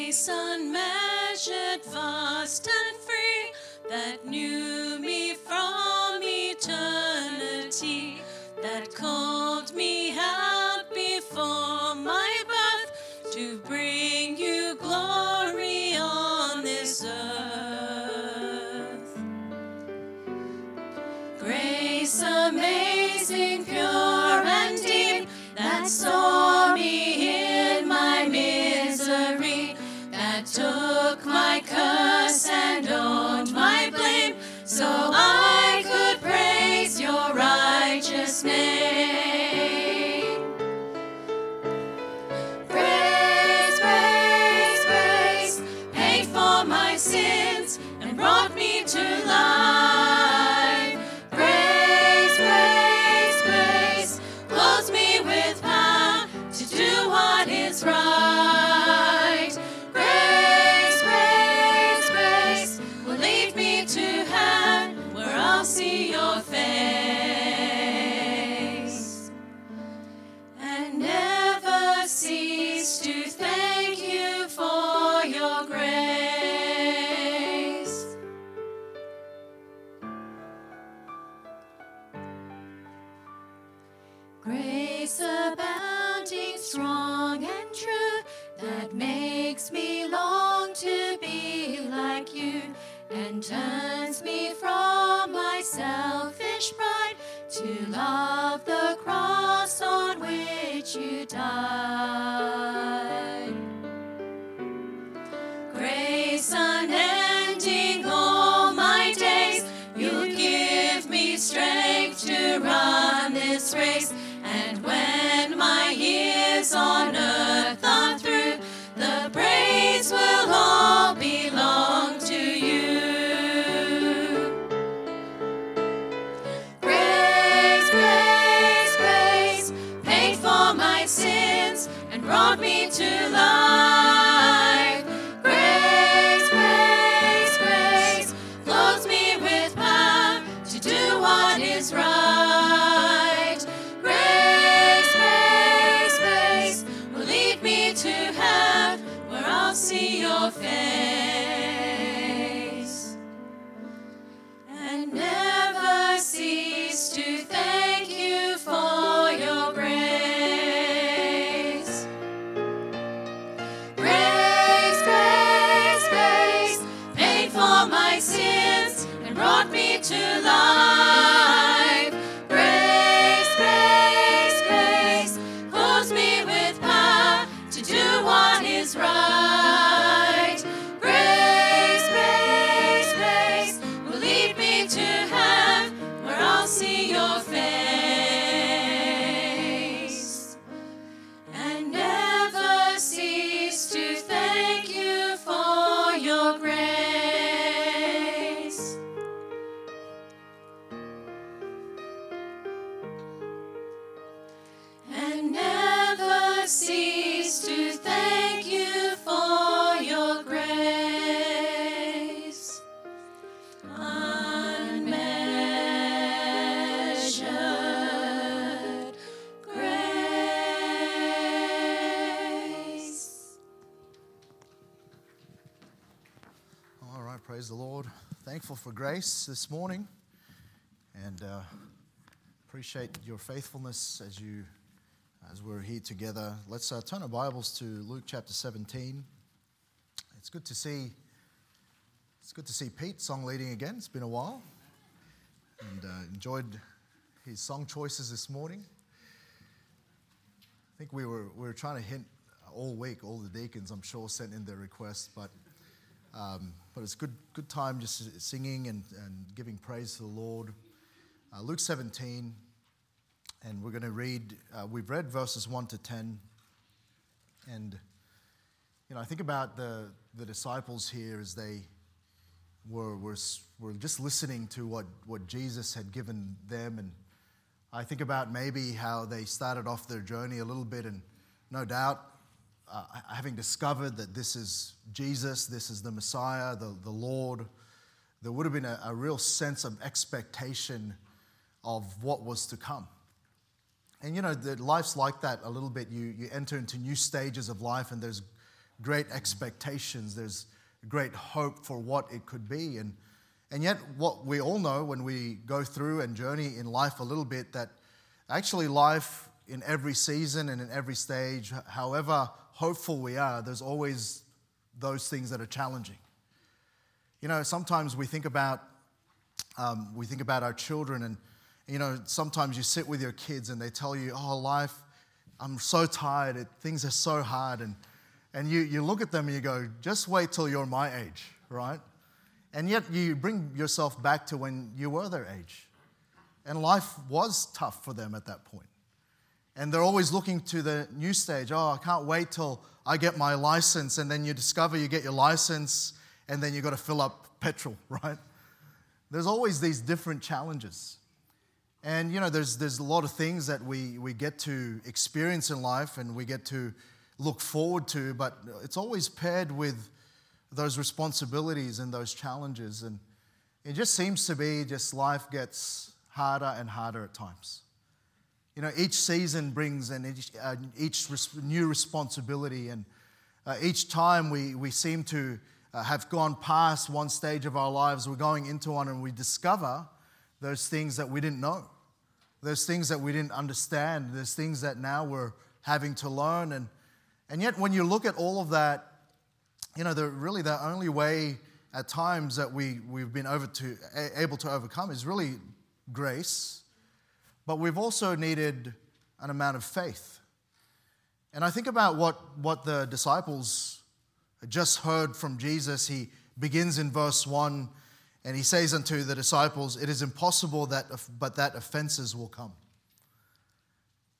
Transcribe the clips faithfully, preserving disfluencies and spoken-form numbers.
Grace unmeasured, vast and free, that knew me from eternity, that called me out before my birth to bring you glory on this earth. Grace amazing, pure and deep, that saw me in my misery, that took my curse and owned my blame, so I could praise your righteous name. Life. Praise, praise, praise, clothes me with power to do what is right. Praise, praise, praise, will lead me to heaven where I'll see your face. And never cease to thank you for your grace. Grace abounding, strong and true, that makes me long to be like you, and turns me from my selfish pride to love the cross on which you died. Grace unending all my days, you give me strength to run this race. And when my years on earth are through, the praise will all belong to you. Praise, praise, praise, paid for my sins and brought me to life. Praise, praise, praise, clothes me with power to do what is right. See your face, and never cease to thank you for your grace. Grace, grace, grace, paid for my sins and brought me to life. Grace, grace, grace, clothes me with power to do what is right. See your face, and never cease to thank you for your grace. And never cease to thank you for your grace. Praise the Lord. Thankful for grace this morning, and uh, appreciate your faithfulness as you as we're here together. Let's uh, turn our Bibles to Luke chapter seventeen. It's good to see. It's good to see Pete song leading again. It's been a while, and uh, enjoyed his song choices this morning. I think we were we were trying to hint all week. All the deacons, I'm sure, sent in their requests, but. Um, but it's good good time just singing and, and giving praise to the Lord. Uh, Luke seventeen, and we're going to read, uh, we've read verses one to ten. And, you know, I think about the, the disciples here as they were, were, were just listening to what, what Jesus had given them. And I think about maybe how they started off their journey a little bit, and no doubt, Uh, having discovered that this is Jesus, this is the Messiah, the, the Lord, there would have been a, a real sense of expectation of what was to come. And you know, the, life's like that a little bit. You you enter into new stages of life, and there's great expectations. There's great hope for what it could be. And and yet what we all know when we go through and journey in life a little bit, that actually life in every season and in every stage, however hopeful we are, there's always those things that are challenging. You know, sometimes we think about um, we think about our children, and you know, sometimes you sit with your kids and they tell you, "Oh, life, I'm so tired. It, things are so hard." And and you you look at them and you go, "Just wait till you're my age, right?" And yet you bring yourself back to when you were their age, and life was tough for them at that point. And they're always looking to the new stage. Oh, I can't wait till I get my license. And then you discover you get your license and then you've got to fill up petrol, right? There's always these different challenges. And, you know, there's there's a lot of things that we, we get to experience in life and we get to look forward to, but it's always paired with those responsibilities and those challenges. And it just seems to be just life gets harder and harder at times. You know, each season brings and each, uh, each res- new responsibility, and uh, each time we, we seem to uh, have gone past one stage of our lives, we're going into one, and we discover those things that we didn't know, those things that we didn't understand, those things that now we're having to learn. And and yet when you look at all of that, you know, the really the only way at times that we, we've been over to, a- able to overcome is really grace. But we've also needed an amount of faith. And I think about what, what the disciples just heard from Jesus. He begins in verse one, and he says unto the disciples, "It is impossible that, but that offenses will come."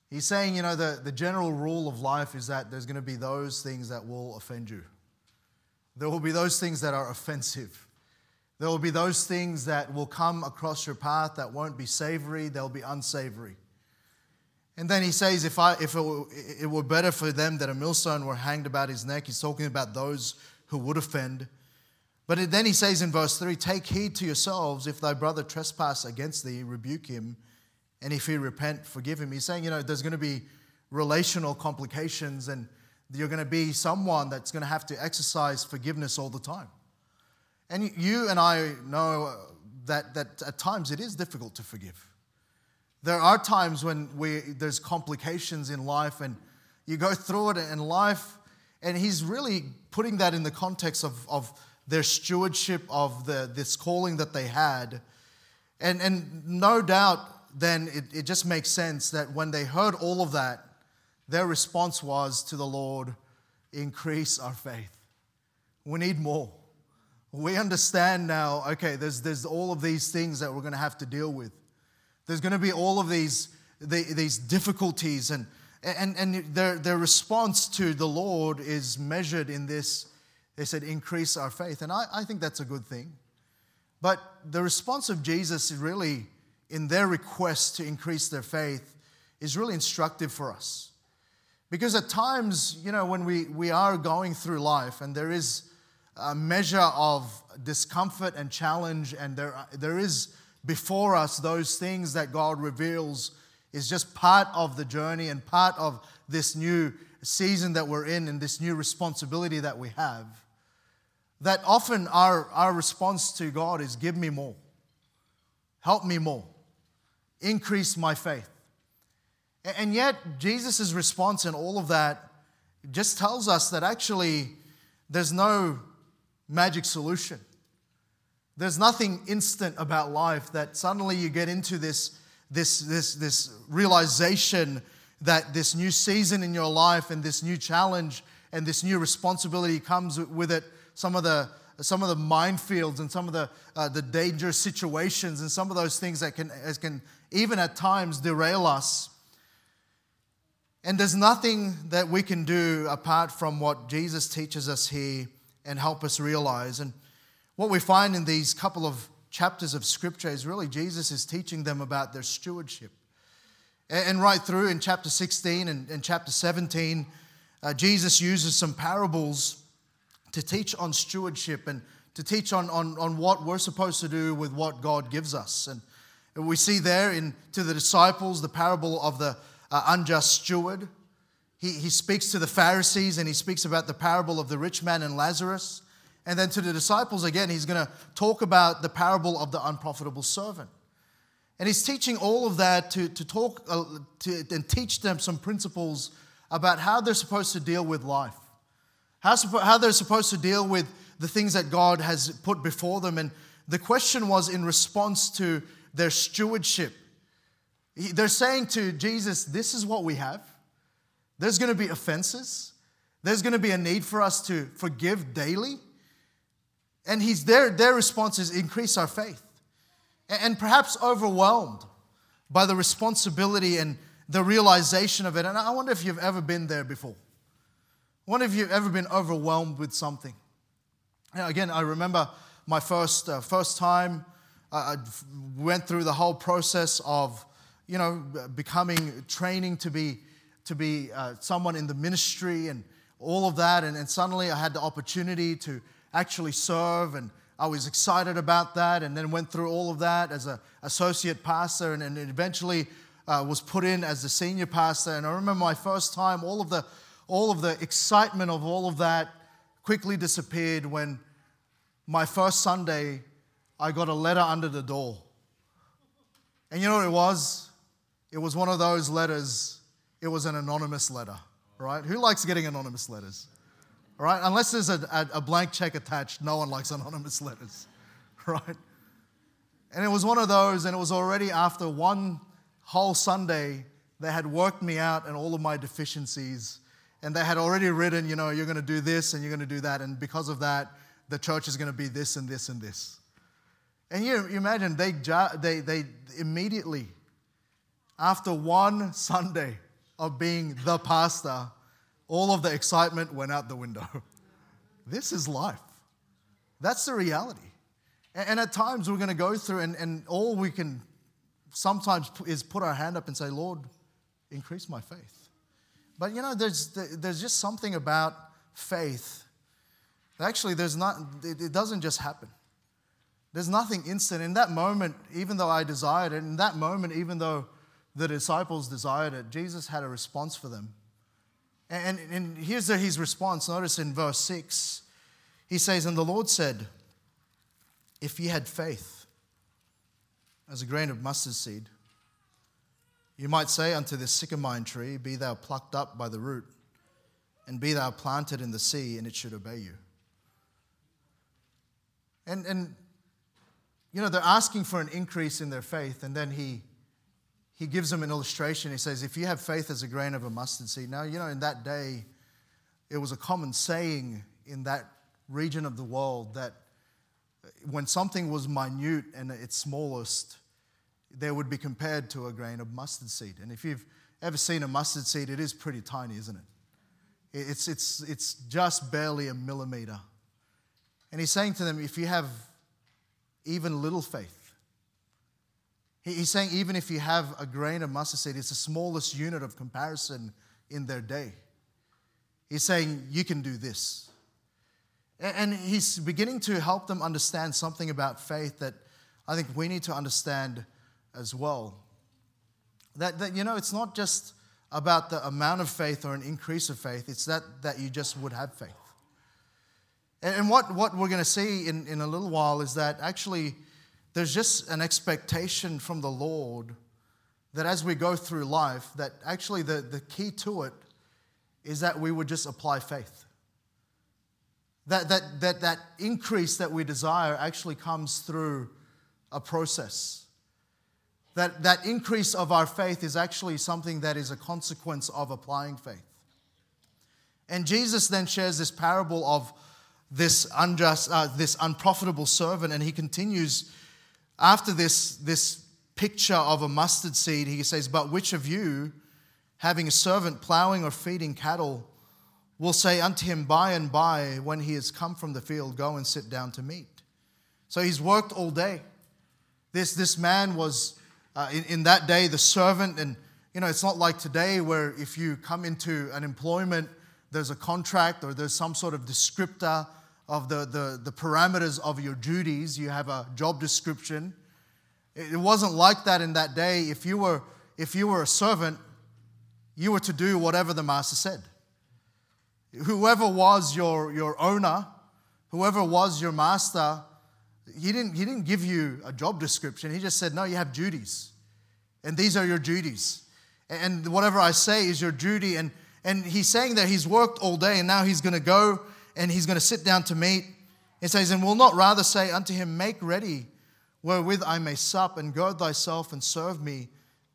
He's saying, you know, the, the general rule of life is that there's going to be those things that will offend you. There will be those things that are offensive. There will be those things that will come across your path that won't be savory, they'll be unsavory. And then he says, if I, if it were, it were better for them that a millstone were hanged about his neck. He's talking about those who would offend. But then he says in verse three, "Take heed to yourselves, if thy brother trespass against thee, rebuke him, and if he repent, forgive him." He's saying, you know, there's going to be relational complications, and you're going to be someone that's going to have to exercise forgiveness all the time. And you and I know that, that at times it is difficult to forgive. There are times when we there's complications in life, and you go through it in life, and he's really putting that in the context of, of their stewardship of the this calling that they had. And, and no doubt then it, it just makes sense that when they heard all of that, their response was to the Lord, "Increase our faith. We need more." We understand now, okay, there's there's all of these things that we're going to have to deal with. There's going to be all of these the, these difficulties, and and and their their response to the Lord is measured in this. They said, "Increase our faith." And I, I think that's a good thing. But the response of Jesus is really, in their request to increase their faith, is really instructive for us. Because at times, you know, when we, we are going through life and there is a measure of discomfort and challenge, and there there is before us those things that God reveals is just part of the journey and part of this new season that we're in and this new responsibility that we have, that often our, our response to God is, "Give me more, help me more, increase my faith." And yet Jesus' response in all of that just tells us that actually there's no magic solution. There's nothing instant about life that suddenly you get into this, this, this, this realization that this new season in your life and this new challenge and this new responsibility comes with it. Some of the some of the minefields and some of the uh, the dangerous situations and some of those things that can as can even at times derail us. And there's nothing that we can do apart from what Jesus teaches us here and help us realize. And what we find in these couple of chapters of Scripture is really Jesus is teaching them about their stewardship. And right through in chapter sixteen and, and chapter seventeen, uh, Jesus uses some parables to teach on stewardship and to teach on, on, on what we're supposed to do with what God gives us. And we see there in to the disciples the parable of the uh, unjust steward. He, he speaks to the Pharisees, and he speaks about the parable of the rich man and Lazarus. And then to the disciples, again, he's going to talk about the parable of the unprofitable servant. And he's teaching all of that to, to talk uh, to, and teach them some principles about how they're supposed to deal with life, how, how they're supposed to deal with the things that God has put before them. And the question was in response to their stewardship. They're saying to Jesus, this is what we have. There's going to be offenses. There's going to be a need for us to forgive daily. And he's their, their response is increase our faith. And perhaps overwhelmed by the responsibility and the realization of it. And I wonder if you've ever been there before. I wonder if you've ever been overwhelmed with something. Now, again, I remember my first uh, first time I went through the whole process of, you know, becoming, training to be to be uh, someone in the ministry and all of that. And, and suddenly I had the opportunity to actually serve, and I was excited about that, and then went through all of that as an associate pastor, and, and eventually uh, was put in as the senior pastor. And I remember my first time, all of the all of the excitement of all of that quickly disappeared when my first Sunday, I got a letter under the door. And you know what it was? It was one of those letters. It was an anonymous letter, right? Who likes getting anonymous letters, right? Unless there's a, a blank check attached, no one likes anonymous letters, right? And it was one of those, and it was already after one whole Sunday, they had worked me out and all of my deficiencies, and they had already written, you know, you're going to do this and you're going to do that, and because of that, the church is going to be this and this and this. And you, you imagine, they, they, they immediately, after one Sunday of being the pastor, all of the excitement went out the window. This is life. That's the reality. And, and at times we're going to go through, and, and all we can sometimes is put our hand up and say, Lord, increase my faith. But you know, there's there's just something about faith. Actually, there's not. It doesn't just happen. There's nothing instant. In that moment, even though I desired it, in that moment, even though the disciples desired it, Jesus had a response for them. And, and here's his response. Notice in verse six, he says, "And the Lord said, if ye had faith as a grain of mustard seed, you might say unto this sycamore tree, be thou plucked up by the root, and be thou planted in the sea, and it should obey you." And, and you know, they're asking for an increase in their faith, and then he He gives them an illustration. He says, if you have faith as a grain of a mustard seed. Now, you know, in that day, it was a common saying in that region of the world that when something was minute and its smallest, they would be compared to a grain of mustard seed. And if you've ever seen a mustard seed, it is pretty tiny, isn't it? It's, it's, it's just barely a millimeter. And he's saying to them, if you have even little faith, he's saying even if you have a grain of mustard seed, it's the smallest unit of comparison in their day. He's saying you can do this. And he's beginning to help them understand something about faith that I think we need to understand as well. That, that you know, it's not just about the amount of faith or an increase of faith. It's that, that you just would have faith. And what, what we're going to see in, in a little while is that actually there's just an expectation from the Lord that as we go through life, that actually the, the key to it is that we would just apply faith. That, that, that, that increase that we desire actually comes through a process. That, that increase of our faith is actually something that is a consequence of applying faith. And Jesus then shares this parable of this unjust, uh, this unprofitable servant, and he continues. After this, this picture of a mustard seed, he says, "But which of you, having a servant plowing or feeding cattle, will say unto him by and by, when he is come from the field, go and sit down to meat?" So he's worked all day. This, this man was, uh, in, in that day, the servant. And, you know, it's not like today where if you come into an employment, there's a contract or there's some sort of descriptor of the, the, the parameters of your duties. You have a job description. It wasn't like that in that day. If you were if you were a servant, you were to do whatever the master said. Whoever was your, your owner, whoever was your master, he didn't, he didn't give you a job description. He just said, no, you have duties. And these are your duties. And whatever I say is your duty. And, and he's saying that he's worked all day and now he's going to go and he's going to sit down to meat. It says, and will not rather say unto him, make ready wherewith I may sup, and gird thyself and serve me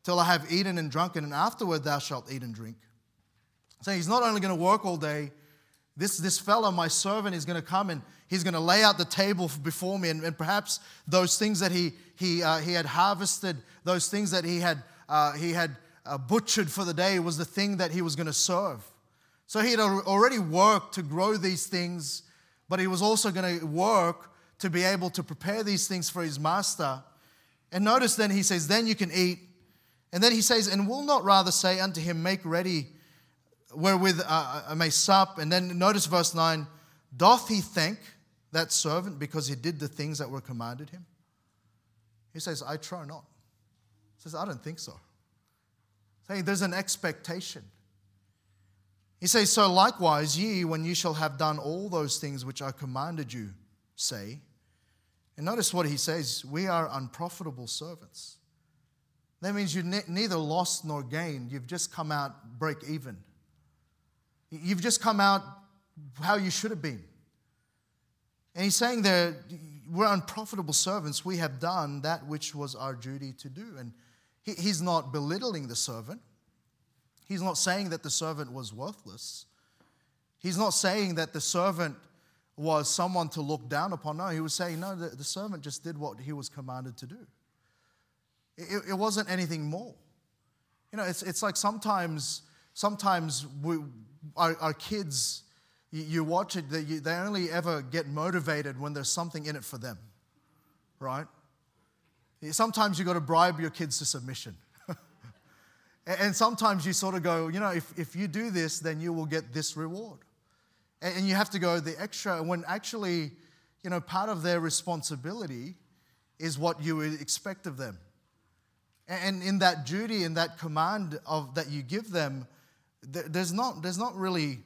till I have eaten and drunken, and afterward thou shalt eat and drink. So he's not only going to work all day, this, this fellow, my servant, is going to come and he's going to lay out the table before me, and, and perhaps those things that he he uh, he had harvested, those things that he had uh, he had uh, butchered for the day was the thing that he was going to serve. So he had already worked to grow these things, but he was also going to work to be able to prepare these things for his master. And notice then he says, then you can eat. And then he says, and will not rather say unto him, make ready wherewith uh, I may sup. And then notice verse nine, doth he thank that servant because he did the things that were commanded him? He says, I trow not. He says, I don't think so. Saying there's an expectation. He says, so likewise ye, when you shall have done all those things which I commanded you, say. And notice what he says, we are unprofitable servants. That means you ne- neither lost nor gained. You've just come out break even. You've just come out how you should have been. And he's saying there, we're unprofitable servants. We have done that which was our duty to do. And he, he's not belittling the servant. He's not saying that the servant was worthless. He's not saying that the servant was someone to look down upon. No, he was saying, no, the, the servant just did what he was commanded to do. It, it wasn't anything more. You know, it's it's like sometimes sometimes we our, our kids, you, you watch it, they, you, they only ever get motivated when there's something in it for them, right? Sometimes you got to bribe your kids to submission. And sometimes you sort of go, you know, if, if you do this, then you will get this reward. And you have to go the extra when actually, you know, part of their responsibility is what you would expect of them. And in that duty, in that command of that you give them, there's not there's not really,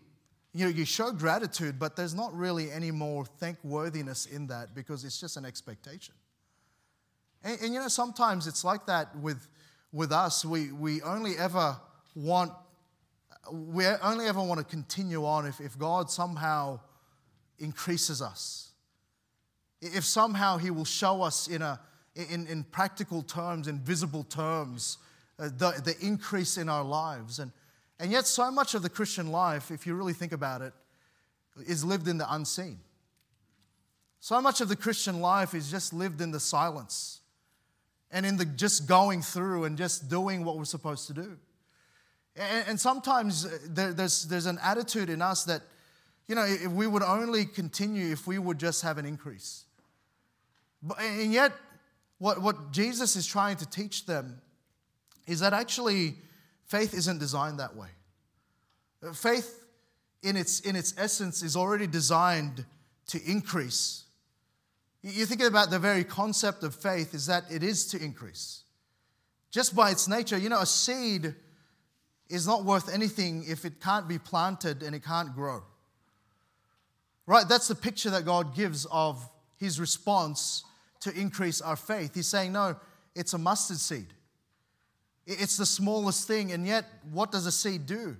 you know, you show gratitude, but there's not really any more thankworthiness in that because it's just an expectation. And, and you know, sometimes it's like that with with us. We we only ever want. We only ever want to continue on if, if God somehow increases us. If somehow He will show us in a in, in practical terms, in visible terms, uh, the, the increase in our lives. And, and yet so much of the Christian life, if you really think about it, is lived in the unseen. So much of the Christian life is just lived in the silence and in the just going through and just doing what we're supposed to do. And sometimes there's there's an attitude in us that, you know, if we would only continue if we would just have an increase. And yet, what, what Jesus is trying to teach them is that actually faith isn't designed that way. Faith in its in its essence is already designed to increase. You think about the very concept of faith is that it is to increase. Just by its nature, you know, a seed is not worth anything if it can't be planted and it can't grow. Right? That's the picture that God gives of His response to increase our faith. He's saying, no, it's a mustard seed. It's the smallest thing, and yet what does a seed do?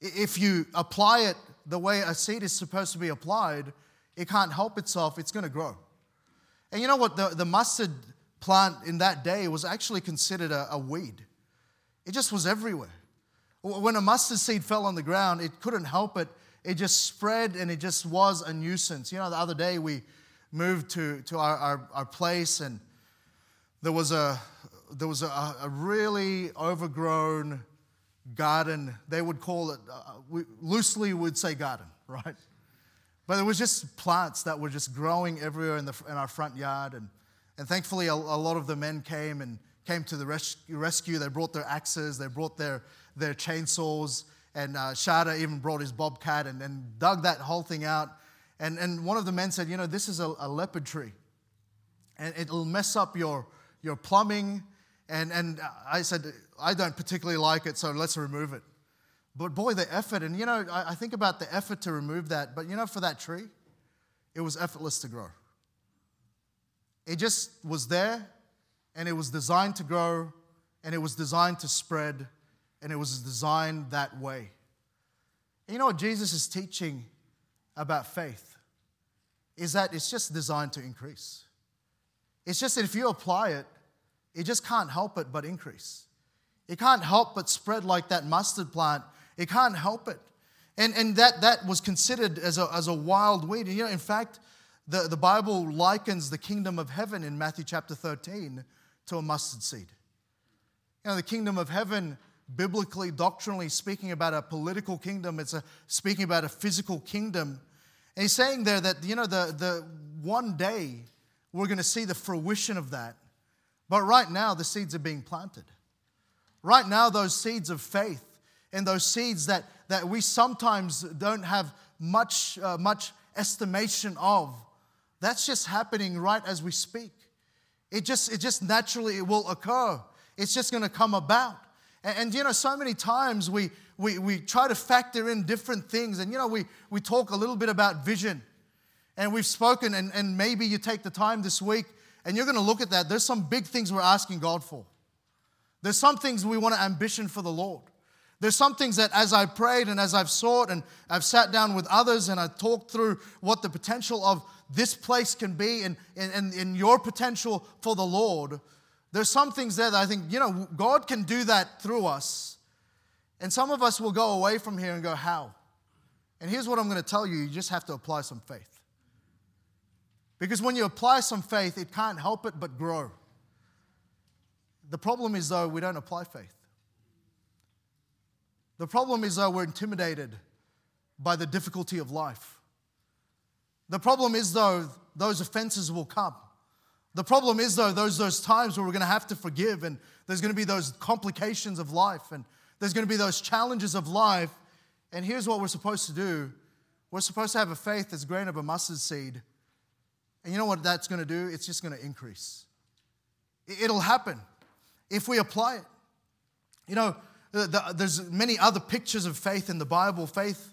If you apply it the way a seed is supposed to be applied, it can't help itself, it's going to grow. And you know what? The, the mustard plant in that day was actually considered a, a weed. It just was everywhere. When a mustard seed fell on the ground, it couldn't help it. It just spread and it just was a nuisance. You know, the other day we moved to, to our, our, our place and there was a there was a, a really overgrown garden. They would call it, uh, we, loosely we'd say garden, right? But it was just plants that were just growing everywhere in the in our front yard. And, and thankfully a, a lot of the men came and came to the res- rescue. They brought their axes, they brought their, their chainsaws, and uh, Shada even brought his bobcat and, and dug that whole thing out. And, and one of the men said, you know, this is a, a leopard tree, and it'll mess up your, your plumbing, And and I said, I don't particularly like it, so let's remove it. But boy, the effort. And, you know, I, I think about the effort to remove that. But, you know, for that tree, it was effortless to grow. It just was there, and it was designed to grow, and it was designed to spread, and it was designed that way. And you know what Jesus is teaching about faith is that it's just designed to increase. It's just that if you apply it, it just can't help it but increase. It can't help but spread like that mustard plant. It can't help it. And and that that was considered as a as a wild weed. And you know, in fact, the, the Bible likens the kingdom of heaven in Matthew chapter thirteen to a mustard seed. You know, the kingdom of heaven, biblically, doctrinally, speaking about a political kingdom, it's a, speaking about a physical kingdom. And he's saying there that, you know, the, the one day we're going to see the fruition of that. But right now, the seeds are being planted. Right now, those seeds of faith and those seeds that, that we sometimes don't have much uh, much estimation of, that's just happening right as we speak. It just, it just naturally it will occur. It's just going to come about. And, and, you know, so many times we, we, we try to factor in different things. And, you know, we, we talk a little bit about vision. And we've spoken, and, and maybe you take the time this week and you're going to look at that. There's some big things we're asking God for. There's some things we want to ambition for the Lord. There's some things that as I prayed and as I've sought and I've sat down with others and I talked through what the potential of this place can be and, and, and your potential for the Lord, there's some things there that I think, you know, God can do that through us. And some of us will go away from here and go, how? And here's what I'm going to tell you. You just have to apply some faith. Because when you apply some faith, it can't help it but grow. The problem is, though, we don't apply faith. The problem is, though, we're intimidated by the difficulty of life. The problem is, though, those offenses will come. The problem is, though, those those times where we're going to have to forgive, and there's going to be those complications of life, and there's going to be those challenges of life. And here's what we're supposed to do. We're supposed to have a faith that's grain of a mustard seed. And you know what that's going to do? It's just going to increase. It'll happen if we apply it. You know, the, the, there's many other pictures of faith in the Bible. Faith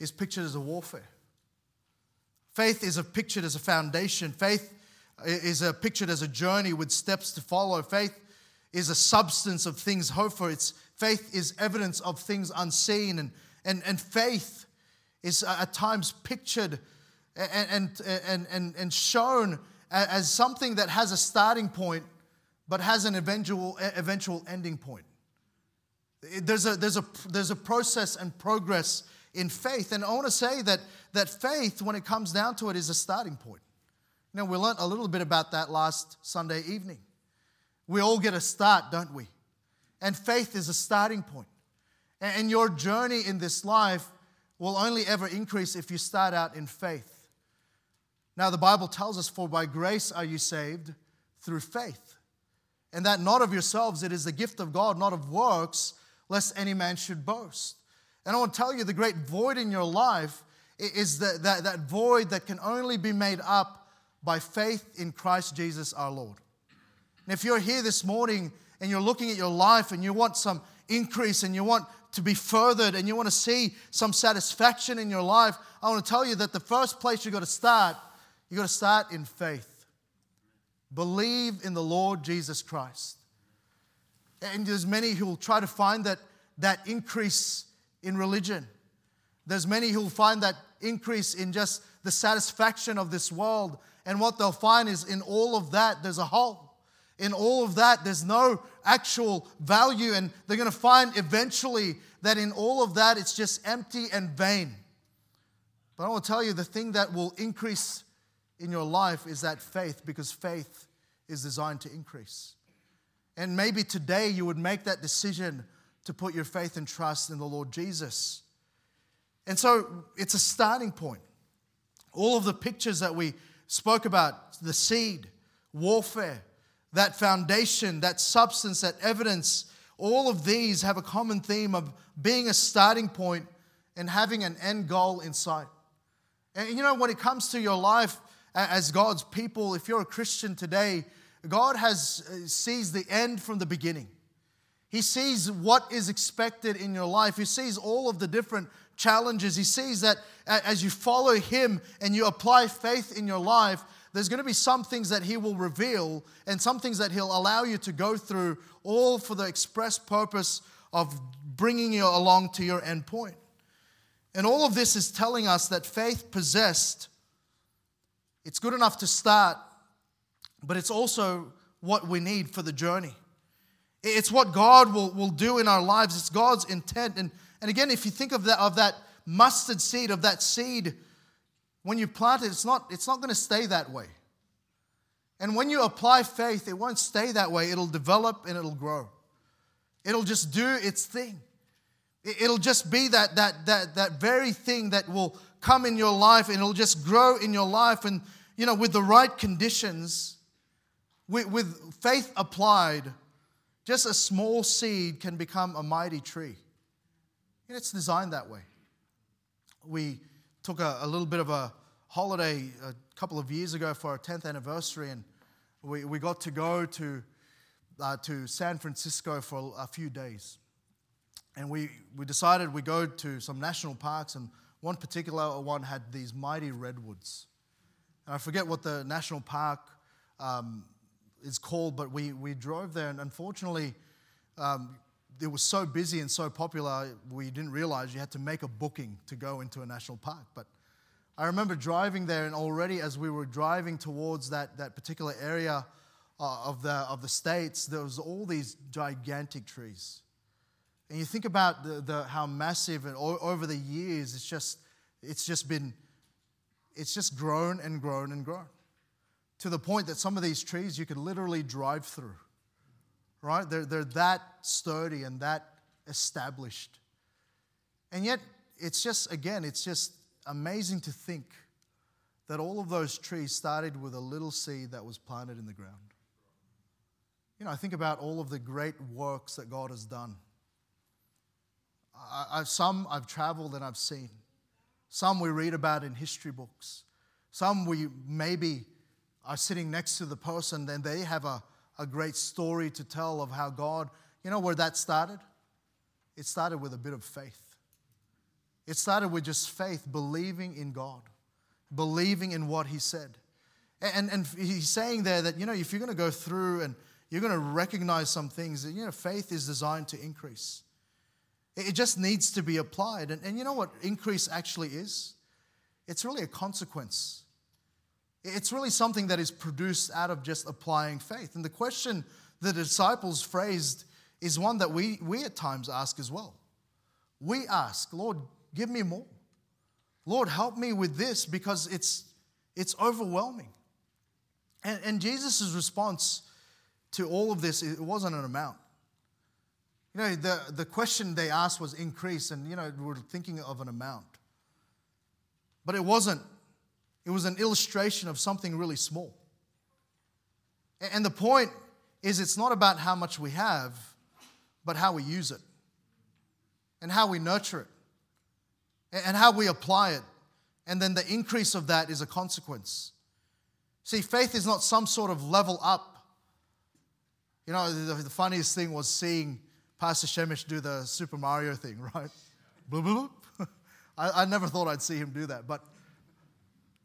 is pictured as a warfare. Faith is a pictured as a foundation. Faith is a pictured as a journey with steps to follow. Faith is a substance of things hoped for. It's faith is evidence of things unseen, and and and faith is at times pictured and and and and, and shown as something that has a starting point, but has an eventual eventual ending point. There's a there's a there's a process and progress in faith, and I want to say that that faith, when it comes down to it, is a starting point. Now, we learned a little bit about that last Sunday evening. We all get a start, don't we? And faith is a starting point. And your journey in this life will only ever increase if you start out in faith. Now, the Bible tells us, for by grace are you saved through faith. And that not of yourselves, it is the gift of God, not of works, lest any man should boast. And I want to tell you, the great void in your life is that, that, that void that can only be made up by faith in Christ Jesus our Lord. And if you're here this morning and you're looking at your life and you want some increase and you want to be furthered and you want to see some satisfaction in your life, I want to tell you that the first place you've got to start, you've got to start in faith. Believe in the Lord Jesus Christ. And there's many who will try to find that, that increase in religion. There's many who will find that increase in just the satisfaction of this world. And what they'll find is in all of that, there's a hole. In all of that, there's no actual value. And they're going to find eventually that in all of that, it's just empty and vain. But I want to tell you, the thing that will increase in your life is that faith, because faith is designed to increase. And maybe today you would make that decision to put your faith and trust in the Lord Jesus. And so it's a starting point. All of the pictures that we spoke about, the seed, warfare, that foundation, that substance, that evidence, all of these have a common theme of being a starting point and having an end goal in sight. And you know, when it comes to your life as God's people, if you're a Christian today, God has uh, sees the end from the beginning. He sees what is expected in your life. He sees all of the different challenges. He sees that as you follow Him and you apply faith in your life, there's going to be some things that He will reveal and some things that He'll allow you to go through, all for the express purpose of bringing you along to your end point. And all of this is telling us that faith possessed, it's good enough to start, but it's also what we need for the journey. It's what God will, will do in our lives. It's God's intent. And, and again, if you think of that, of that mustard seed, of that seed, when you plant it, it's not, it's not going to stay that way. And when you apply faith, it won't stay that way. It'll develop and it'll grow. It'll just do its thing. It'll just be that that that that very thing that will come in your life, and it'll just grow in your life. And, you know, with the right conditions, with, with faith applied, just a small seed can become a mighty tree. And it's designed that way. We took a, a little bit of a holiday a couple of years ago for our tenth anniversary, and we, we got to go to uh, to San Francisco for a few days. And we, we decided we go to some national parks, and one particular one had these mighty redwoods. And I forget what the national park um, is called, but we, we drove there, and unfortunately, um, it was so busy and so popular, we didn't realize you had to make a booking to go into a national park. But I remember driving there, and already as we were driving towards that, that particular area uh, of the of the States, there was all these gigantic trees. And you think about the, the how massive, and over the years, it's just it's just been it's just grown and grown and grown, to the point that some of these trees you could literally drive through, right? They're they're that sturdy and that established. And yet, it's just again, it's just amazing to think that all of those trees started with a little seed that was planted in the ground. You know, I think about all of the great works that God has done. I've, some I've traveled and I've seen. Some we read about in history books. Some we maybe are sitting next to the person and they have a, a great story to tell of how God, you know where that started? It started with a bit of faith. It started with just faith, believing in God, believing in what He said. And, and He's saying there that, you know, if you're going to go through and you're going to recognize some things, you know, faith is designed to increase. It just needs to be applied. And, and you know what increase actually is? It's really a consequence. It's really something that is produced out of just applying faith. And the question the disciples phrased is one that we, we at times ask as well. We ask, Lord, give me more. Lord, help me with this, because it's it's overwhelming. And, and Jesus' response to all of this, it wasn't an amount. You know, the, the question they asked was increase, and, you know, we're thinking of an amount. But it wasn't. It was an illustration of something really small. And the point is, it's not about how much we have, but how we use it, and how we nurture it, and how we apply it. And then the increase of that is a consequence. See, faith is not some sort of level up. You know, the, the funniest thing was seeing Pastor Shemesh do the Super Mario thing, right? Bloop, bloop, bloop. I, I never thought I'd see him do that. But,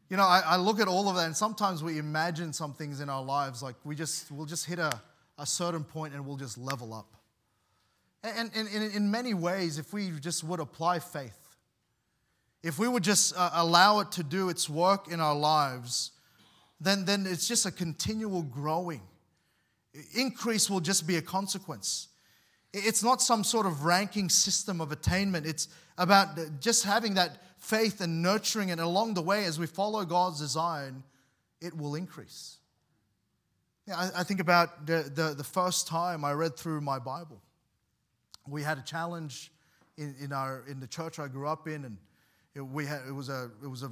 you know, I, I look at all of that, and sometimes we imagine some things in our lives, like we just, we'll just hit a, a certain point and we'll just level up. And, and, and in many ways, if we just would apply faith, if we would just uh, allow it to do its work in our lives, then, then it's just a continual growing. Increase will just be a consequence. It's not some sort of ranking system of attainment. It's about just having that faith and nurturing it along the way. As we follow God's design, it will increase. Yeah, I, I think about the, the, the first time I read through my Bible. We had a challenge in, in our in the church I grew up in, and it, we had it was a it was a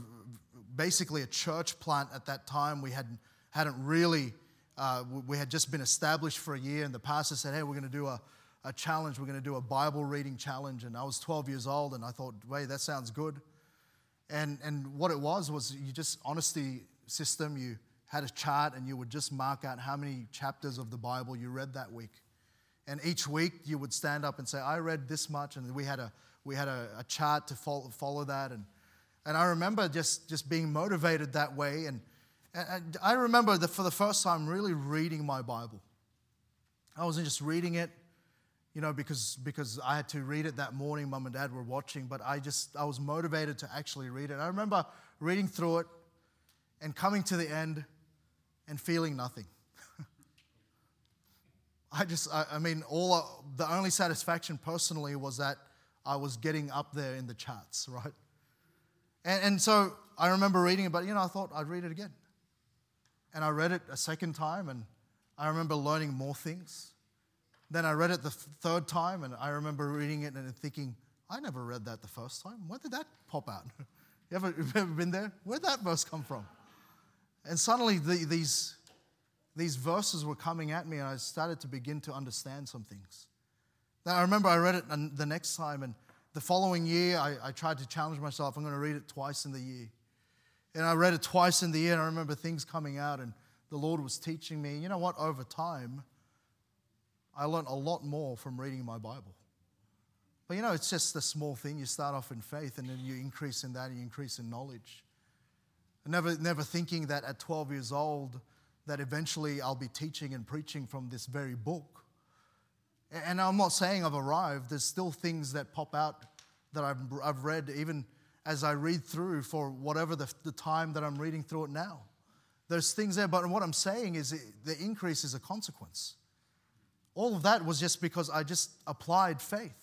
basically a church plant at that time. We had hadn't really uh, we had just been established for a year, and the pastor said, "Hey, we're going to do a." a challenge, we're going to do a Bible reading challenge." And I was twelve years old, and I thought, wait, that sounds good. And and what it was was you just honesty system, you had a chart and you would just mark out how many chapters of the Bible you read that week. And each week you would stand up and say, I read this much, and we had a we had a, a chart to follow, follow that. And and I remember just, just being motivated that way. And, and I remember that for the first time really reading my Bible. I wasn't just reading it, you know, because because I had to read it that morning. Mom and Dad were watching, but I just I was motivated to actually read it. I remember reading through it and coming to the end and feeling nothing. I just I, I mean all I, the only satisfaction personally was that I was getting up there in the charts, right? And and so I remember reading it, but you know I thought I'd read it again, and I read it a second time, and I remember learning more things. Then I read it the third time, and I remember reading it and thinking, I never read that the first time. Where did that pop out? You ever, you ever been there? Where did that verse come from? And suddenly the, these, these verses were coming at me, and I started to begin to understand some things. Now, I remember I read it the next time, and the following year I, I tried to challenge myself. I'm going to read it twice in the year. And I read it twice in the year, and I remember things coming out, and the Lord was teaching me. You know what? Over time, I learned a lot more from reading my Bible. But you know, it's just a small thing. You start off in faith, and then you increase in that, and you increase in knowledge. Never, never thinking that at twelve years old, that eventually I'll be teaching and preaching from this very book. And I'm not saying I've arrived. There's still things that pop out that I've, I've read, even as I read through for whatever the, the time that I'm reading through it now. There's things there, but what I'm saying is it, the increase is a consequence. All of that was just because I just applied faith.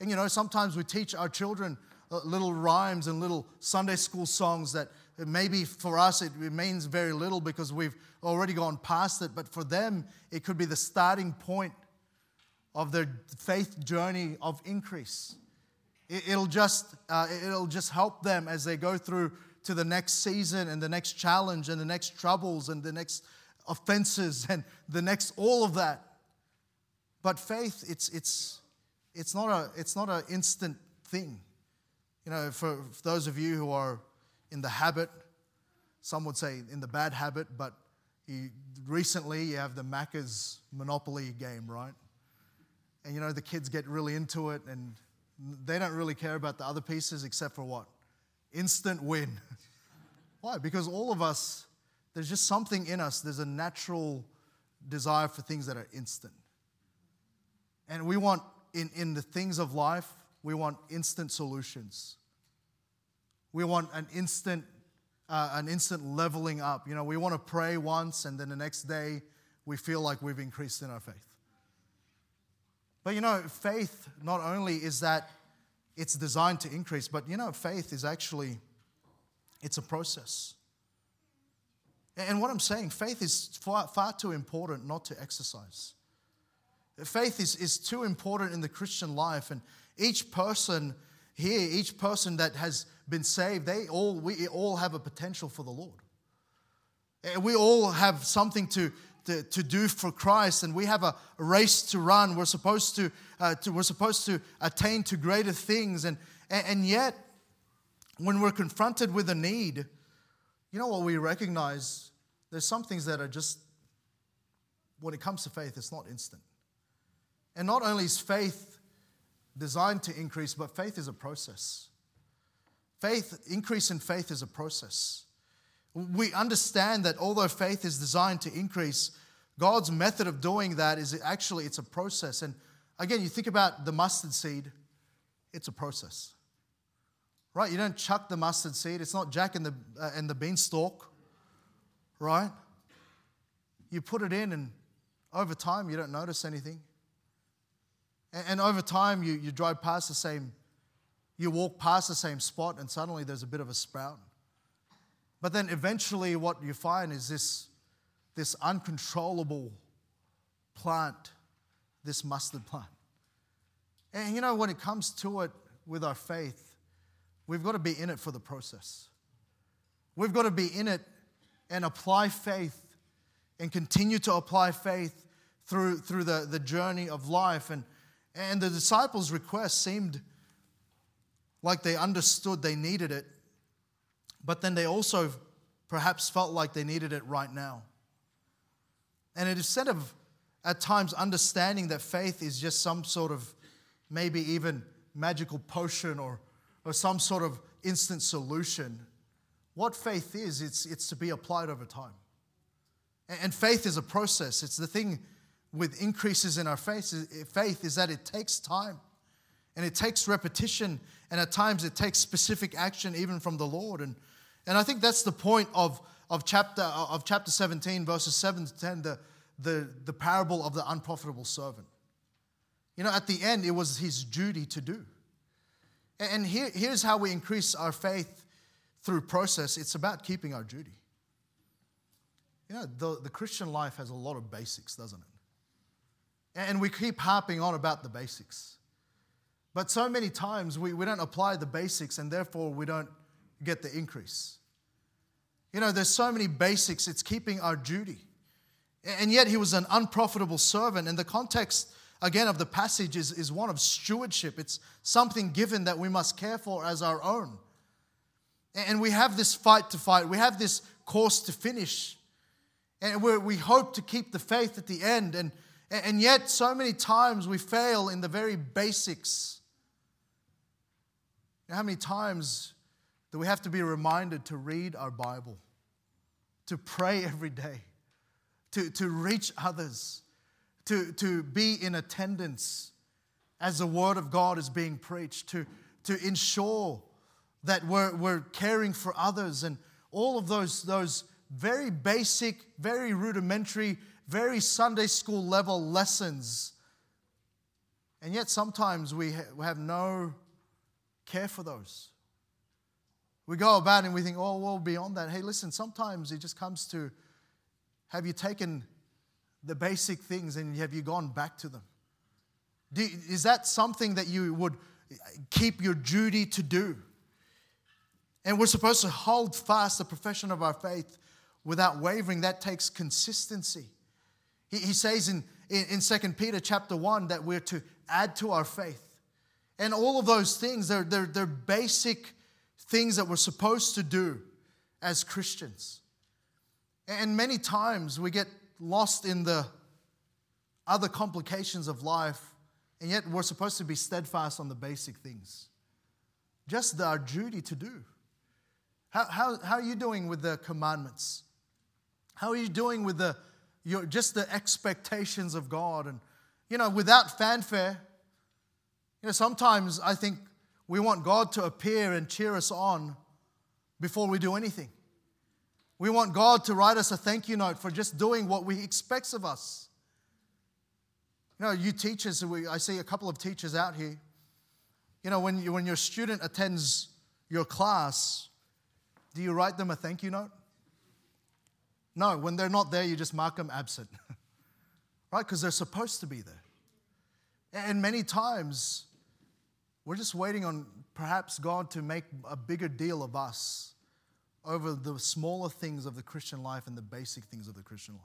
And, you know, sometimes we teach our children little rhymes and little Sunday school songs that maybe for us it means very little because we've already gone past it. But for them, it could be the starting point of their faith journey of increase. It'll just, uh, it'll just help them as they go through to the next season and the next challenge and the next troubles and the next offenses and the next all of that. But faith, it's it's it's not a it's not an instant thing, you know. For, for those of you who are in the habit, some would say in the bad habit, but you, recently you have the Macca's Monopoly game, right? And you know the kids get really into it, and they don't really care about the other pieces except for what? Instant win. Why? Because all of us, there's just something in us. There's a natural desire for things that are instant. And we want, in, in the things of life, we want instant solutions. We want an instant uh, an instant leveling up. You know, we want to pray once, and then the next day we feel like we've increased in our faith. But you know, faith not only is that it's designed to increase, but you know, faith is actually, it's a process. And what I'm saying, faith is far, far too important not to exercise. Faith is, is too important in the Christian life, and each person here, each person that has been saved, they all we all have a potential for the Lord. And we all have something to, to, to do for Christ, and we have a race to run. We're supposed to, uh, to we're supposed to attain to greater things, and, and and yet, when we're confronted with a need, you know what we recognize? There's some things that are just, when it comes to faith, it's not instant. And not only is faith designed to increase, but faith is a process. Faith, increase in faith is a process. We understand that although faith is designed to increase, God's method of doing that is actually, it's a process. And again, you think about the mustard seed, it's a process. Right? You don't chuck the mustard seed. It's not Jack and the, uh, and the beanstalk. Right? You put it in, and over time you don't notice anything. And over time, you, you drive past the same, you walk past the same spot, and suddenly there's a bit of a sprout. But then eventually what you find is this, this uncontrollable plant, this mustard plant. And you know, when it comes to it with our faith, we've got to be in it for the process. We've got to be in it and apply faith and continue to apply faith through, through the, the journey of life. And And the disciples' request seemed like they understood they needed it, but then they also perhaps felt like they needed it right now. And instead of at times understanding that faith is just some sort of maybe even magical potion or, or some sort of instant solution, what faith is, it's it's to be applied over time. And, and faith is a process. It's the thing with increases in our faith, faith is that it takes time and it takes repetition, and at times it takes specific action even from the Lord. And and I think that's the point of of chapter of chapter seventeen, verses seven to ten, the, the, the parable of the unprofitable servant. You know, at the end, it was his duty to do. And here, here's how we increase our faith through process. It's about keeping our duty. You know, the, the Christian life has a lot of basics, doesn't it? And we keep harping on about the basics. But so many times we, we don't apply the basics, and therefore we don't get the increase. You know, there's so many basics. It's keeping our duty. And yet he was an unprofitable servant. And the context, again, of the passage is, is one of stewardship. It's something given that we must care for as our own. And we have this fight to fight. We have this course to finish. And we're, we hope to keep the faith at the end. And, and yet so many times we fail in the very basics. How many times do we have to be reminded to read our Bible, to pray every day, to, to reach others, to, to be in attendance as the Word of God is being preached, to, to ensure that we're, we're caring for others, and all of those, those very basic, very rudimentary, very Sunday school level lessons. And yet sometimes we, ha- we have no care for those. We go about and we think, oh, well, beyond that. Hey, listen, sometimes it just comes to, have you taken the basic things and have you gone back to them? Do, is that something that you would keep your duty to do? And we're supposed to hold fast the profession of our faith without wavering. That takes consistency. He, he says in, in, in Second Peter chapter one that we're to add to our faith. And all of those things, they're, they're, they're basic things that we're supposed to do as Christians. And many times we get lost in the other complications of life, and yet we're supposed to be steadfast on the basic things. Just our duty to do. How, how, how are you doing with the commandments? How are you doing with the your just the expectations of God? And, you know, without fanfare, you know, sometimes I think we want God to appear and cheer us on before we do anything. We want God to write us a thank you note for just doing what He expects of us. You know, you teachers, we, I see a couple of teachers out here. You know, when you, when your student attends your class, do you write them a thank you note? No, when they're not there, you just mark them absent. Right? Because they're supposed to be there. And many times, we're just waiting on perhaps God to make a bigger deal of us over the smaller things of the Christian life and the basic things of the Christian life.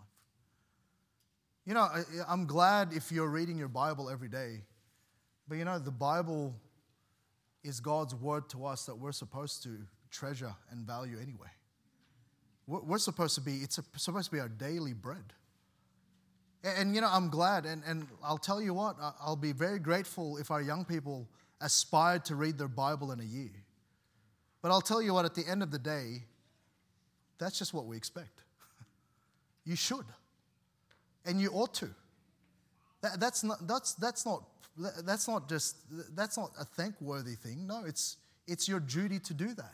You know, I, I'm glad if you're reading your Bible every day, but you know, the Bible is God's word to us that we're supposed to treasure and value anyway. We're, we're supposed to be, it's a, supposed to be our daily bread. And, and you know, I'm glad, and, and I'll tell you what, I'll be very grateful if our young people aspired to read their Bible in a year. But I'll tell you what, at the end of the day, that's just what we expect. You should. And you ought to. That, that's not that's that's not that's not just that's not a thankworthy thing. No, it's it's your duty to do that.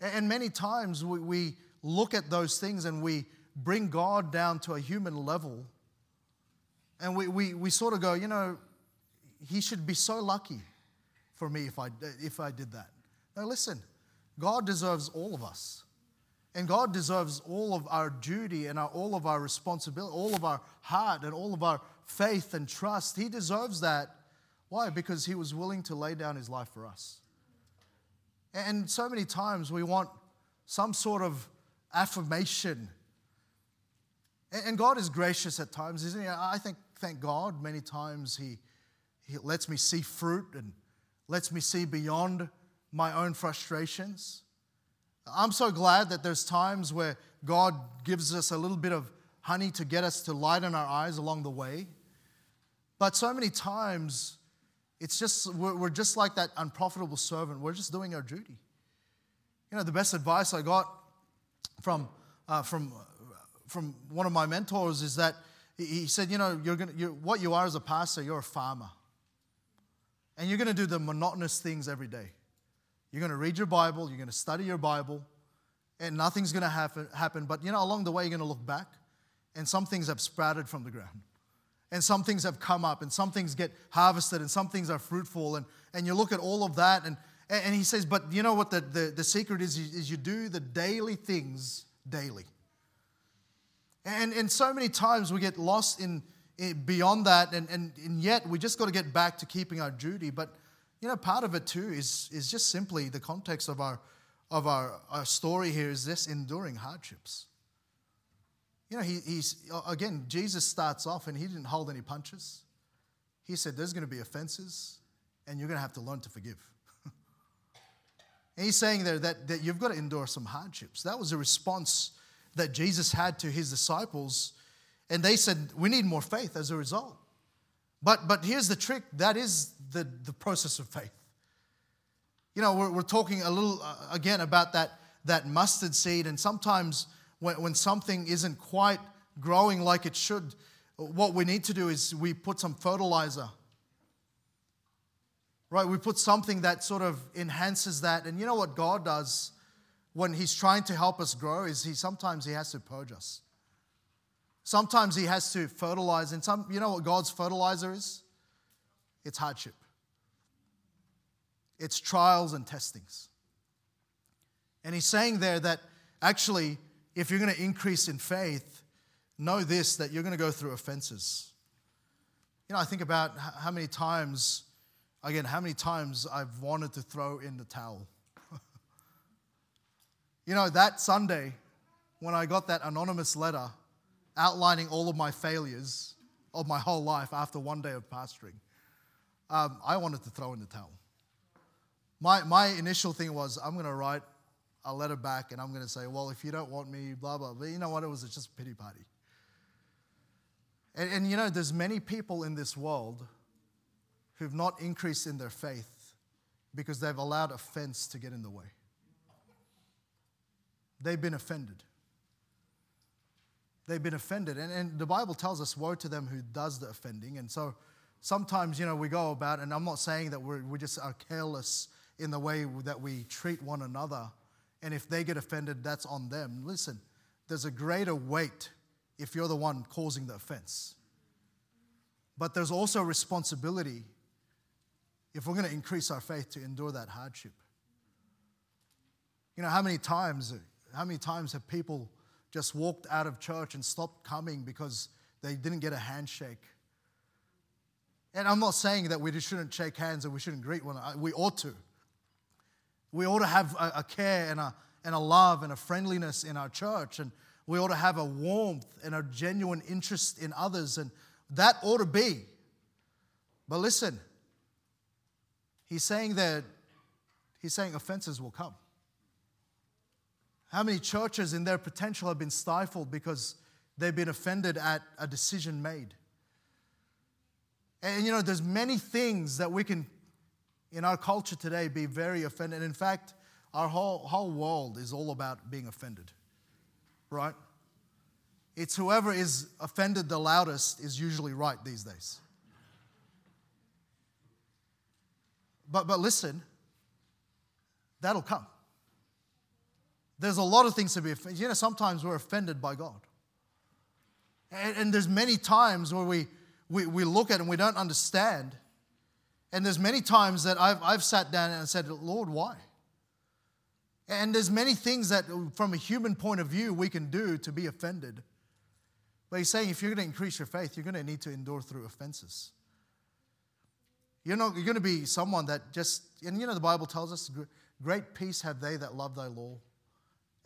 And many times we, we look at those things and we bring God down to a human level, and we we, we sort of go, you know, He should be so lucky for me if I, if I did that. Now listen, God deserves all of us. And God deserves all of our duty and our, all of our responsibility, all of our heart and all of our faith and trust. He deserves that. Why? Because He was willing to lay down His life for us. And so many times we want some sort of affirmation. And God is gracious at times, isn't He? I think, thank God, many times He... He lets me see fruit and lets me see beyond my own frustrations. I'm so glad that there's times where God gives us a little bit of honey to get us to lighten our eyes along the way. But so many times, it's just we're, we're just like that unprofitable servant. We're just doing our duty. You know, the best advice I got from uh, from from one of my mentors is that he said, you know, you're gonna you're, what you are as a pastor, you're a farmer, and you're gonna do the monotonous things every day. You're gonna read your Bible. You're gonna study your Bible, and nothing's gonna happen. Happen, but you know, along the way, you're gonna look back, and some things have sprouted from the ground. And some things have come up, and some things get harvested, and some things are fruitful. And, and you look at all of that, and, and he says, but you know what the, the, the secret is, is you do the daily things daily. And, and so many times we get lost in, in beyond that, and, and, and yet we just got to get back to keeping our duty. But you know, part of it too is, is just simply the context of our of our, our story here is this enduring hardships. You know, he, he's again, Jesus starts off and he didn't hold any punches. He said, there's going to be offenses and you're going to have to learn to forgive. And he's saying there that, that you've got to endure some hardships. That was a response that Jesus had to his disciples. And they said, we need more faith as a result. But but here's the trick. That is the, the process of faith. You know, we're, we're talking a little, uh, again, about that, that mustard seed, and sometimes When, when something isn't quite growing like it should, what we need to do is we put some fertilizer, right? We put something that sort of enhances that. And you know what God does when he's trying to help us grow is he sometimes he has to purge us. Sometimes he has to fertilize. And some, you know what God's fertilizer is? It's hardship. It's trials and testings. And he's saying there that actually, if you're going to increase in faith, know this, that you're going to go through offenses. You know, I think about how many times, again, how many times I've wanted to throw in the towel. You know, that Sunday when I got that anonymous letter outlining all of my failures of my whole life after one day of pastoring, um, I wanted to throw in the towel. My, my initial thing was, I'm going to write a letter back and I'm going to say, well, if you don't want me, blah, blah, blah. You know what? It was just a pity party. And, and you know, there's many people in this world who've not increased in their faith because they've allowed offense to get in the way. They've been offended. They've been offended. And, and the Bible tells us, woe to them who does the offending. And so sometimes, you know, we go about, and I'm not saying that we're, we just are careless in the way that we treat one another. And if they get offended, that's on them. Listen, there's a greater weight if you're the one causing the offense. But there's also responsibility if we're going to increase our faith to endure that hardship. You know, how many times, how many times have people just walked out of church and stopped coming because they didn't get a handshake? And I'm not saying that we just shouldn't shake hands and we shouldn't greet one another. We ought to. We ought to have a, a care and a, and a love and a friendliness in our church. And we ought to have a warmth and a genuine interest in others. And that ought to be. But listen, he's saying that, he's saying offenses will come. How many churches in their potential have been stifled because they've been offended at a decision made? And you know, there's many things that we can in our culture today be very offended. And in fact, our whole whole world is all about being offended, right? It's whoever is offended the loudest is usually right these days. But but listen, that'll come. There's a lot of things to be offended. You know, sometimes we're offended by God. And, and there's many times where we, we, we look at it and we don't understand. And there's many times that I've I've sat down and said, Lord, why? And there's many things that from a human point of view we can do to be offended. But he's saying if you're going to increase your faith, you're going to need to endure through offenses. You're not you're going to be someone that just, and you know the Bible tells us, great peace have they that love thy law,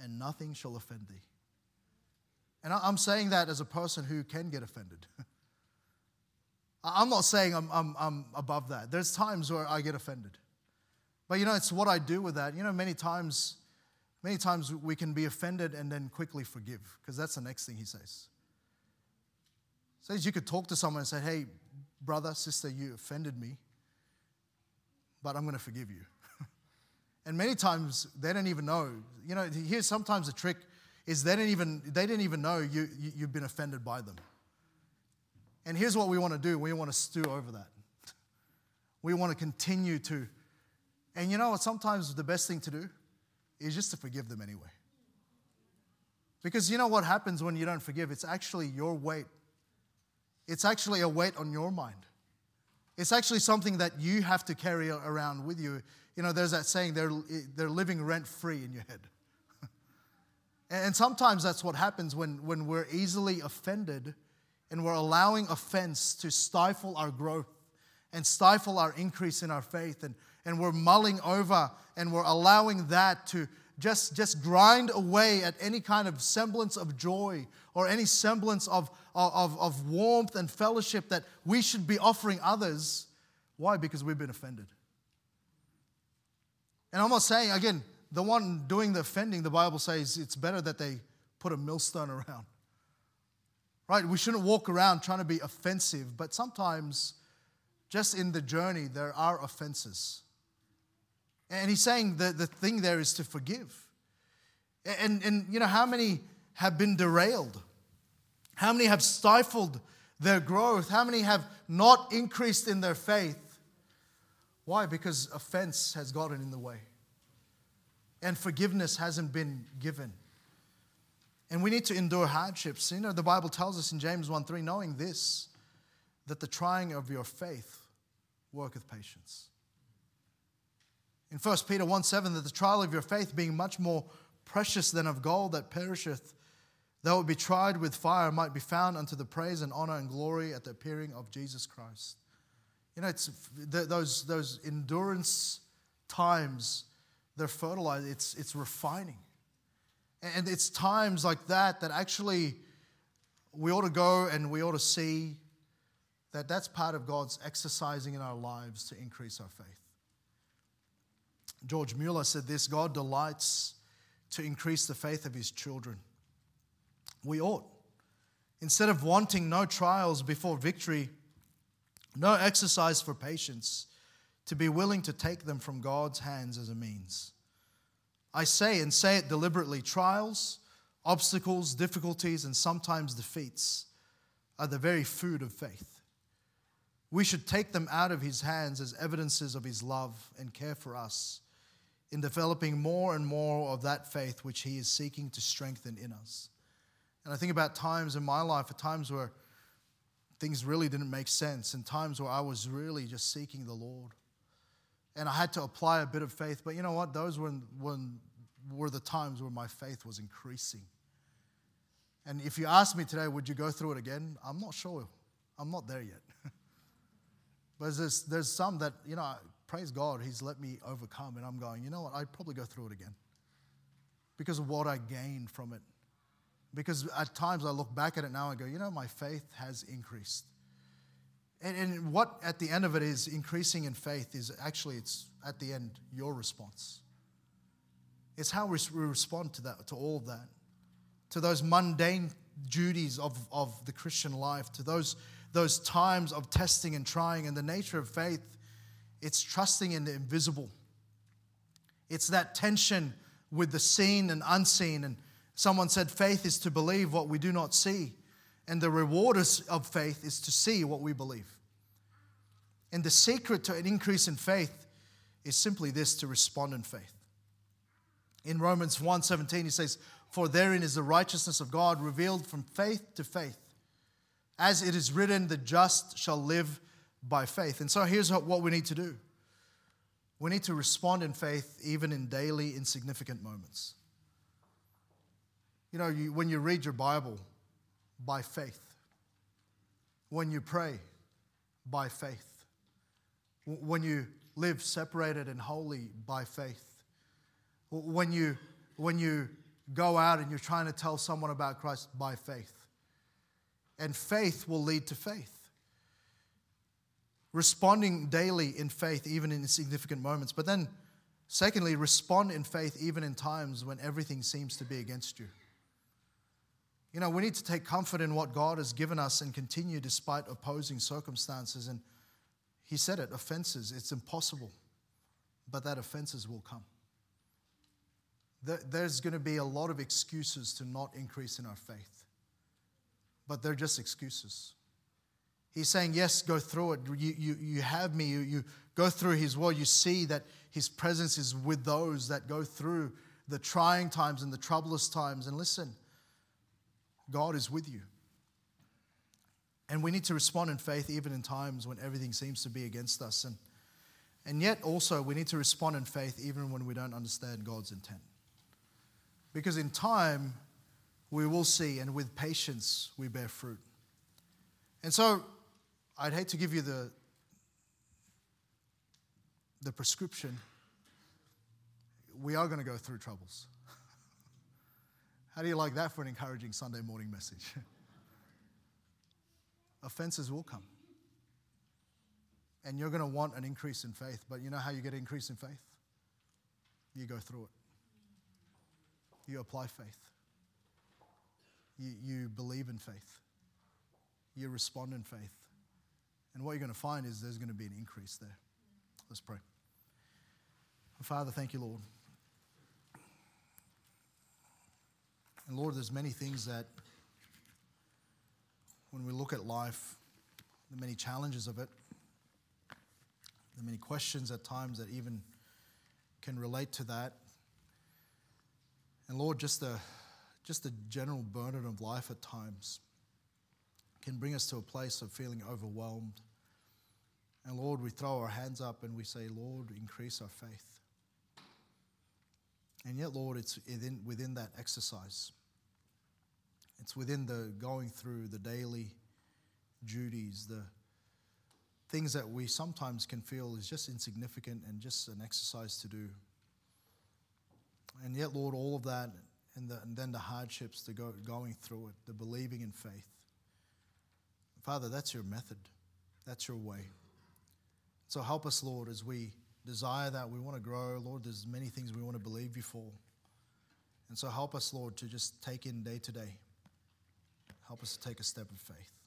and nothing shall offend thee. And I'm saying that as a person who can get offended. I'm not saying I'm, I'm, I'm above that. There's times where I get offended. But, you know, it's what I do with that. You know, many times, Many times we can be offended and then quickly forgive, because that's the next thing he says. He says you could talk to someone and say, hey, brother, sister, you offended me, but I'm going to forgive you. And many times they don't even know. You know, here's sometimes the trick is they didn't even they didn't even know you, you you've been offended by them. And here's what we want to do: we want to stew over that. We want to continue to, and you know what? Sometimes the best thing to do is just to forgive them anyway. Because you know what happens when you don't forgive? It's actually your weight. It's actually a weight on your mind. It's actually something that you have to carry around with you. You know, there's that saying, they're they're living rent-free in your head. And sometimes that's what happens when, when we're easily offended and we're allowing offense to stifle our growth and stifle our increase in our faith. And, and we're mulling over and we're allowing that to just, just grind away at any kind of semblance of joy or any semblance of, of, of warmth and fellowship that we should be offering others. Why? Because we've been offended. And I'm not saying, again, the one doing the offending, the Bible says it's better that they put a millstone around. Right? We shouldn't walk around trying to be offensive, but sometimes just in the journey there are offenses. And he's saying the, the thing there is to forgive. And, and you know, how many have been derailed? How many have stifled their growth? How many have not increased in their faith? Why? Because offense has gotten in the way. And forgiveness hasn't been given. And we need to endure hardships. You know, the Bible tells us in James one three, knowing this, that the trying of your faith worketh patience. In First Peter one seven, that the trial of your faith, being much more precious than of gold that perisheth, though it be tried with fire, might be found unto the praise and honor and glory at the appearing of Jesus Christ. You know, it's th- those those endurance times, they're fertilized. It's it's refining, and it's times like that that actually we ought to go and we ought to see that that's part of God's exercising in our lives to increase our faith. George Mueller said this: God delights to increase the faith of His children. We ought, instead of wanting no trials before victory, no exercise for patience, to be willing to take them from God's hands as a means. I say, and say it deliberately, trials, obstacles, difficulties, and sometimes defeats are the very food of faith. We should take them out of His hands as evidences of His love and care for us in developing more and more of that faith which He is seeking to strengthen in us. And I think about times in my life, at times where things really didn't make sense, and times where I was really just seeking the Lord. And I had to apply a bit of faith, but you know what? Those were, were, were the times where my faith was increasing. And if you ask me today, would you go through it again? I'm not sure. I'm not there yet. But there's, there's some that, you know, praise God, He's let me overcome. And I'm going, you know what? I'd probably go through it again because of what I gained from it. Because at times I look back at it now and go, you know, my faith has increased. And, and what at the end of it is increasing in faith is actually, it's at the end, your response. It's how we respond to that, to all of that, to those mundane duties of, of the Christian life, to those, those times of testing and trying. And the nature of faith, it's trusting in the invisible. It's that tension with the seen and unseen. And someone said, faith is to believe what we do not see. And the reward of faith is to see what we believe. And the secret to an increase in faith is simply this, to respond in faith. In Romans one seventeen, he says, for therein is the righteousness of God revealed from faith to faith. As it is written, the just shall live by faith. And so here's what we need to do. We need to respond in faith even in daily insignificant moments. You know, you, when you read your Bible, by faith. When you pray, by faith. When you live separated and holy, by faith. When you when you go out and you're trying to tell someone about Christ, by faith. And faith will lead to faith. Responding daily in faith, even in insignificant moments. But then Secondly, respond in faith even in times when everything seems to be against you. You know, we need to take comfort in what God has given us and continue despite opposing circumstances. And he said it, offenses, it's impossible, but that offenses will come. There's going to be a lot of excuses to not increase in our faith, but they're just excuses. He's saying, yes, go through it. You, you, you have me. You, you go through his will. You see that his presence is with those that go through the trying times and the troublous times. And listen, God is with you. And we need to respond in faith even in times when everything seems to be against us. And, and yet also we need to respond in faith even when we don't understand God's intent. Because in time, we will see, and with patience, we bear fruit. And so, I'd hate to give you the, the prescription. We are going to go through troubles. How do you like that for an encouraging Sunday morning message? Offenses will come. And you're going to want an increase in faith. But you know how you get an increase in faith? You go through it. You apply faith. You, you believe in faith. You respond in faith. And what you're going to find is there's going to be an increase there. Let's pray. Father, thank you, Lord. And Lord, there's many things that when we look at life, the many challenges of it, the many questions at times that even can relate to that. And Lord, just the just the general burden of life at times can bring us to a place of feeling overwhelmed. And Lord, we throw our hands up and we say, Lord, increase our faith. And yet, Lord, it's within, within that exercise. It's within the going through the daily duties, the things that we sometimes can feel is just insignificant and just an exercise to do. And yet, Lord, all of that, and, the, and then the hardships, the go, going through it, the believing in faith. Father, that's your method. That's your way. So help us, Lord, as we desire that. We want to grow. Lord, there's many things we want to believe you for. And so help us, Lord, to just take in day to day. Help us to take a step of faith.